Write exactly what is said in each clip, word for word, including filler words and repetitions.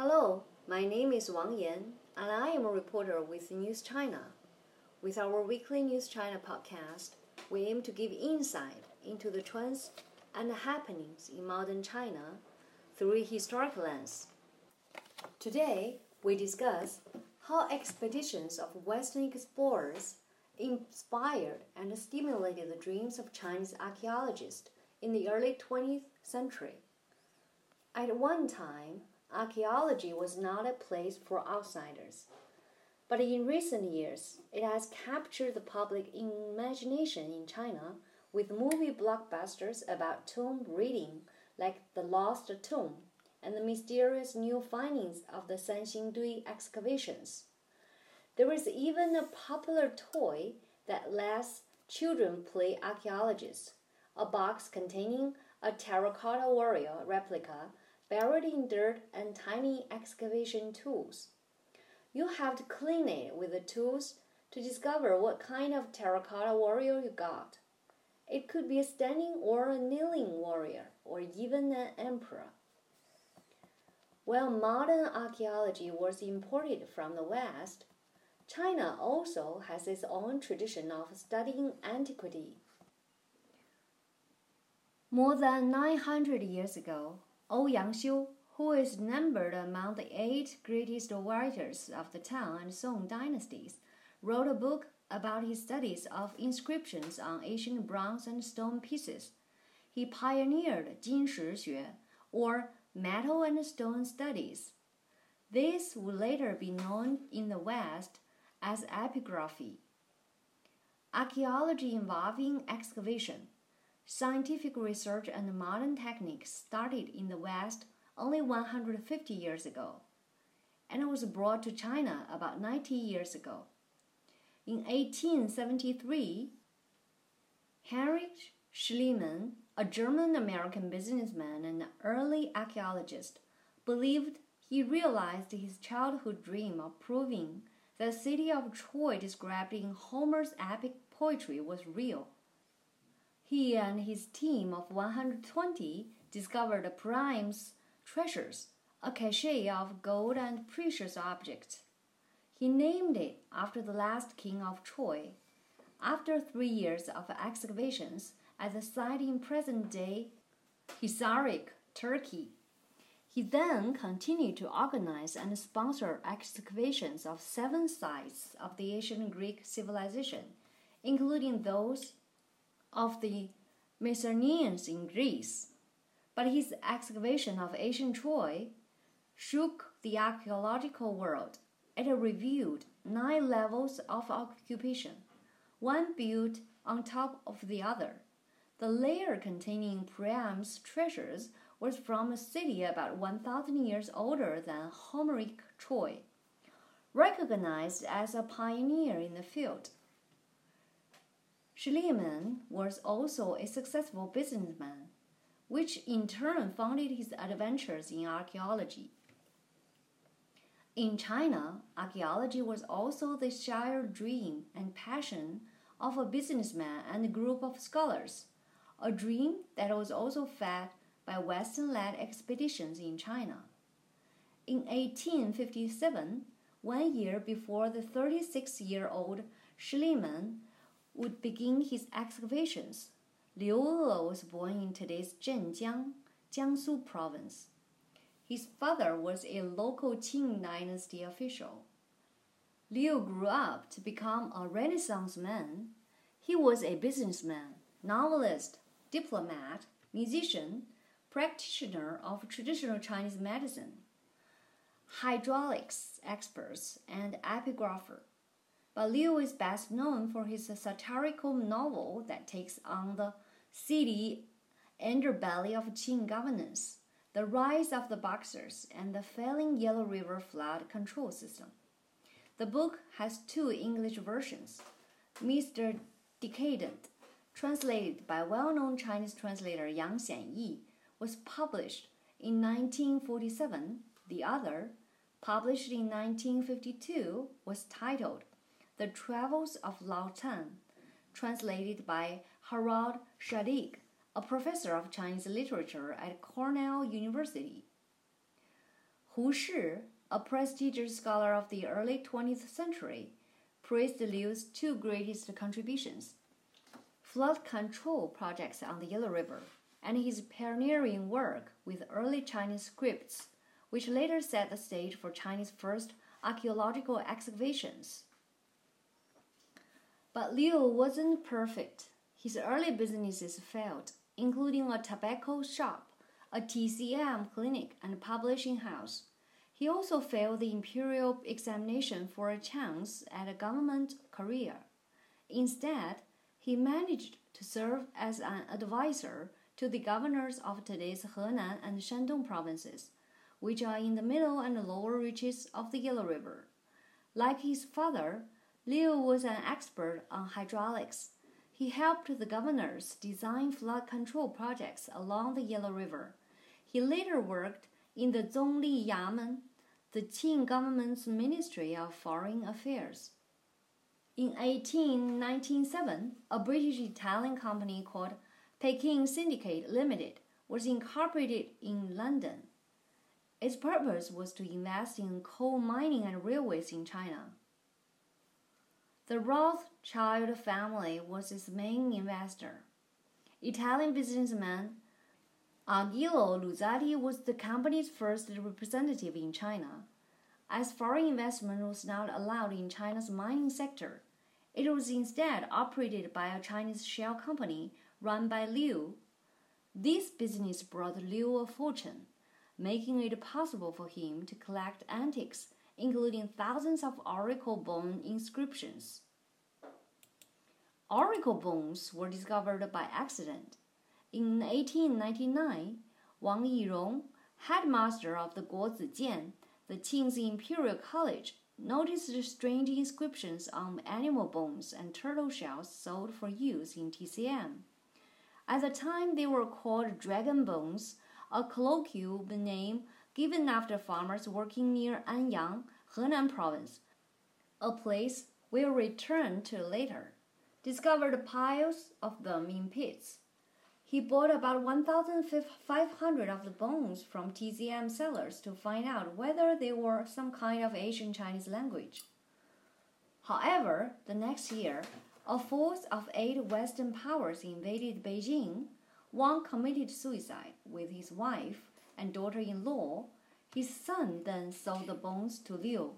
Hello, my name is Wang Yan, and I am a reporter with News China. With our weekly News China podcast, we aim to give insight into the trends and the happenings in modern China through a historic lens. Today, we discuss how expeditions of Western explorers inspired and stimulated the dreams of Chinese archaeologists in the early twentieth century. At one time, archaeology was not a place for outsiders, but in recent years, it has captured the public imagination in China with movie blockbusters about tomb raiding like The Lost Tomb and the mysterious new findings of the Sanxingdui excavations. There is even a popular toy that lets children play archaeologists, a box containing a terracotta warrior replica buried in dirt and tiny excavation tools. You have to clean it with the tools to discover what kind of terracotta warrior you got. It could be a standing or a kneeling warrior, or even an emperor. While modern archaeology was imported from the West, China also has its own tradition of studying antiquity. More than nine hundred years ago, Ouyang Xiu, who is numbered among the eight greatest writers of the Tang and Song dynasties, wrote a book about his studies of inscriptions on ancient bronze and stone pieces. He pioneered Jinshi Xue, or metal and stone studies. This would later be known in the West as epigraphy. Archaeology involving excavation. Scientific research and modern techniques started in the West only one hundred fifty years ago, and was brought to China about ninety years ago. In eighteen seventy-three, Heinrich Schliemann, a German-American businessman and early archaeologist, believed he realized his childhood dream of proving that the city of Troy described in Homer's epic poetry was real. He and his team of one hundred twenty discovered Priam's treasures, a cache of gold and precious objects. He named it after the last king of Troy. After three years of excavations at the site in present-day Hisarlik, Turkey, he then continued to organize and sponsor excavations of seven sites of the ancient Greek civilization, including those of the Mycenaeans in Greece, but his excavation of ancient Troy shook the archaeological world. It revealed nine levels of occupation, one built on top of the other. The layer containing Priam's treasures was from a city about one thousand years older than Homeric Troy, recognized as a pioneer in the field. Schliemann was also a successful businessman, which in turn founded his adventures in archaeology. In China, archaeology was also the shared dream and passion of a businessman and a group of scholars, a dream that was also fed by Western-led expeditions in China. In eighteen fifty-seven, one year before the thirty-six-year-old Schliemann would begin his excavations, Liu E was born in today's Zhenjiang, Jiangsu province. His father was a local Qing dynasty official. Liu grew up to become a Renaissance man. He was a businessman, novelist, diplomat, musician, practitioner of traditional Chinese medicine, hydraulics experts, and epigrapher. But Liu is best known for his satirical novel that takes on the city underbelly of Qing governance, the rise of the Boxers, and the failing Yellow River flood control system. The book has two English versions, Mister Decadent, translated by well-known Chinese translator Yang Xianyi, was published in nineteen forty-seven. The other, published in nineteen fifty-two, was titled The Travels of Lao Tan, translated by Harald Shadig, a professor of Chinese literature at Cornell University. Hu Shi, a prestigious scholar of the early twentieth century, praised Liu's two greatest contributions, flood control projects on the Yellow River, and his pioneering work with early Chinese scripts, which later set the stage for China's first archaeological excavations. But Liu wasn't perfect. His early businesses failed, including a tobacco shop, a T C M clinic, and publishing house. He also failed the imperial examination for a chance at a government career. Instead, he managed to serve as an advisor to the governors of today's Henan and Shandong provinces, which are in the middle and lower reaches of the Yellow River. Like his father, Liu was an expert on hydraulics. He helped the governors design flood control projects along the Yellow River. He later worked in the Zongli Yamen, the Qing government's Ministry of Foreign Affairs. In eighteen ninety-seven, a British-Italian company called Peking Syndicate Limited was incorporated in London. Its purpose was to invest in coal mining and railways in China. The Rothschild family was its main investor. Italian businessman Angelo Luzzati was the company's first representative in China. As foreign investment was not allowed in China's mining sector, it was instead operated by a Chinese shell company run by Liu. This business brought Liu a fortune, making it possible for him to collect antiques, including thousands of oracle bone inscriptions. Oracle bones were discovered by accident. In eighteen ninety-nine, Wang Yirong, headmaster of the Guo Zijian, the Qing's imperial college, noticed strange inscriptions on animal bones and turtle shells sold for use in T C M. At the time, they were called dragon bones, a colloquial name given after farmers working near Anyang, Henan province, a place we'll return to later, discovered piles of them in pits. He bought about one thousand five hundred of the bones from T C M sellers to find out whether they were some kind of ancient Chinese language. However, the next year, a force of eight Western powers invaded Beijing. Wang committed suicide with his wife and daughter-in-law. His son then sold the bones to Liu.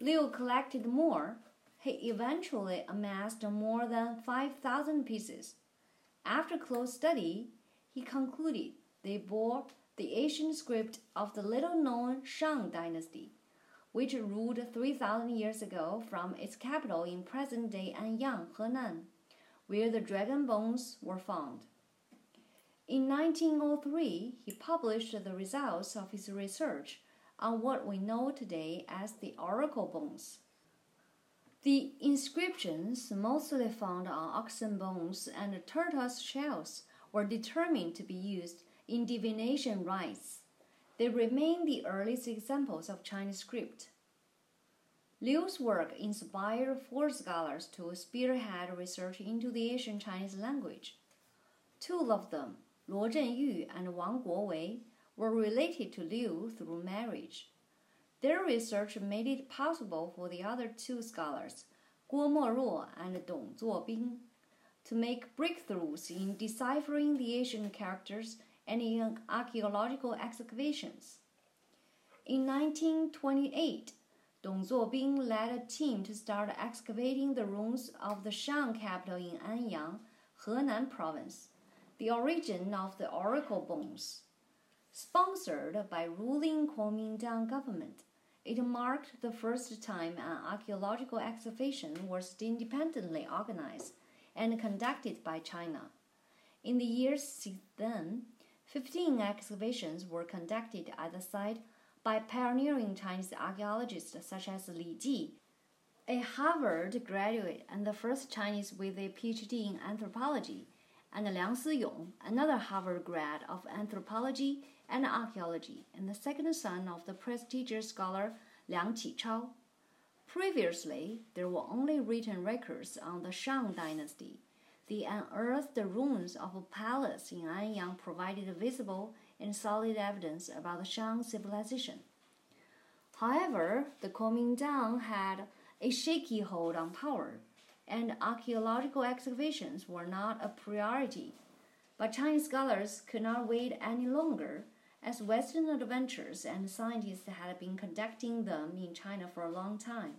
Liu collected more. He eventually amassed more than five thousand pieces. After close study, he concluded they bore the ancient script of the little-known Shang dynasty, which ruled three thousand years ago from its capital in present-day Anyang, Henan, where the dragon bones were found. In nineteen oh three, he published the results of his research on what we know today as the oracle bones. The inscriptions, mostly found on oxen bones and turtles' shells, were determined to be used in divination rites. They remain the earliest examples of Chinese script. Liu's work inspired four scholars to spearhead research into the ancient Chinese language. Two of them, Luo Zhenyu and Wang Guowei, were related to Liu through marriage. Their research made it possible for the other two scholars, Guo Moruo and Dong Zuobing, to make breakthroughs in deciphering the ancient characters and in archaeological excavations. In nineteen twenty-eight, Dong Zuobing led a team to start excavating the ruins of the Shang capital in Anyang, Henan province, the origin of the oracle bones. Sponsored by ruling Kuomintang government, it marked the first time an archaeological excavation was independently organized and conducted by China. In the years since then, fifteen excavations were conducted at the site by pioneering Chinese archaeologists such as Li Ji, a Harvard graduate and the first Chinese with a P H D in anthropology, and Liang Siyong, another Harvard grad of anthropology and archaeology, and the second son of the prestigious scholar Liang Qichao. Previously, there were only written records on the Shang dynasty. The unearthed ruins of a palace in Anyang provided visible and solid evidence about the Shang civilization. However, the Kuomintang had a shaky hold on power, and archaeological excavations were not a priority. But Chinese scholars could not wait any longer, as Western adventurers and scientists had been conducting them in China for a long time.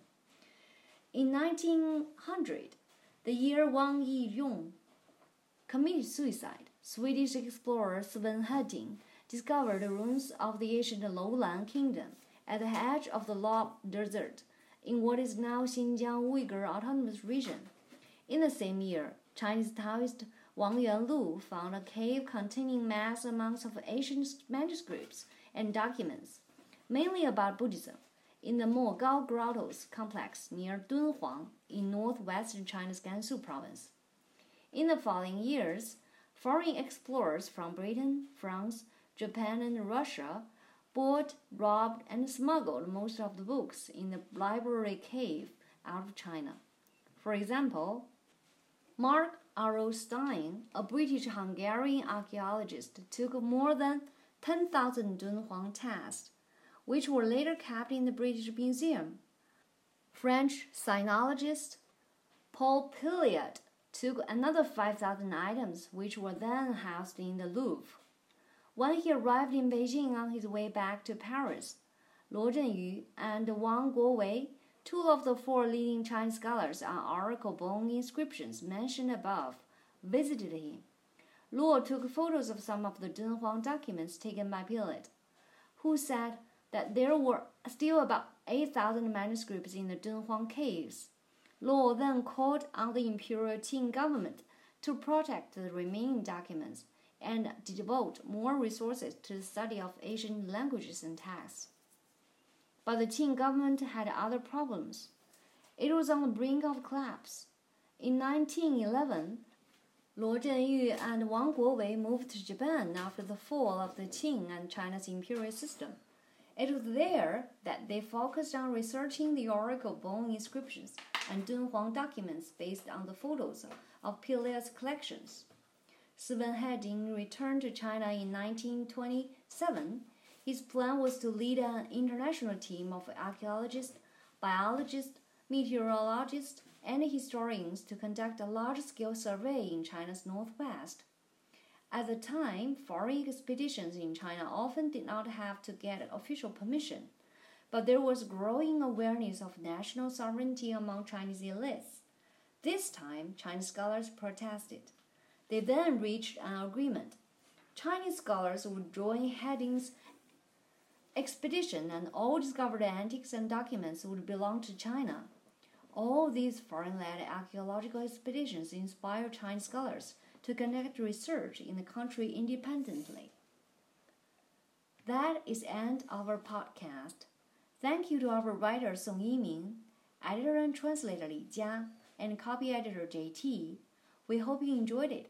In nineteen hundred, the year Wang Yirong committed suicide, Swedish explorer Sven Hedin discovered the ruins of the ancient Lowland Kingdom at the edge of the Lob Desert in what is now Xinjiang Uyghur Autonomous Region. In the same year, Chinese Taoist Wang Yuanlu found a cave containing mass amounts of ancient manuscripts and documents, mainly about Buddhism, in the Mogao Grottoes complex near Dunhuang in northwestern China's Gansu province. In the following years, foreign explorers from Britain, France, Japan, and Russia bought, robbed, and smuggled most of the books in the library cave out of China. For example, Mark Arostein, a British-Hungarian archaeologist, took more than ten thousand Dunhuang texts, which were later kept in the British Museum. French sinologist Paul Pilliot took another five thousand items, which were then housed in the Louvre. When he arrived in Beijing on his way back to Paris, Luo Zhenyu and Wang Guowei, two of the four leading Chinese scholars on oracle bone inscriptions mentioned above, visited him. Luo took photos of some of the Dunhuang documents taken by Pilliot, who said that there were still about eight thousand manuscripts in the Dunhuang caves. Luo then called on the Imperial Qing government to protect the remaining documents and devote more resources to the study of ancient languages and texts. But the Qing government had other problems. It was on the brink of collapse. In nineteen eleven, Luo Zhenyu and Wang Guowei moved to Japan after the fall of the Qing and China's imperial system. It was there that they focused on researching the oracle bone inscriptions and Dunhuang documents based on the photos of Pilliot's collections. Sven Hedin returned to China in nineteen twenty-seven. His plan was to lead an international team of archaeologists, biologists, meteorologists, and historians to conduct a large-scale survey in China's northwest. At the time, foreign expeditions in China often did not have to get official permission, but there was growing awareness of national sovereignty among Chinese elites. This time, Chinese scholars protested. They then reached an agreement. Chinese scholars would join Hedin's expedition, and all discovered antiques and documents would belong to China. All these foreign-led archaeological expeditions inspired Chinese scholars to conduct research in the country independently. That is the end of our podcast. Thank you to our writer Song Yiming, editor and translator Li Jia, and copy editor J T. We hope you enjoyed it,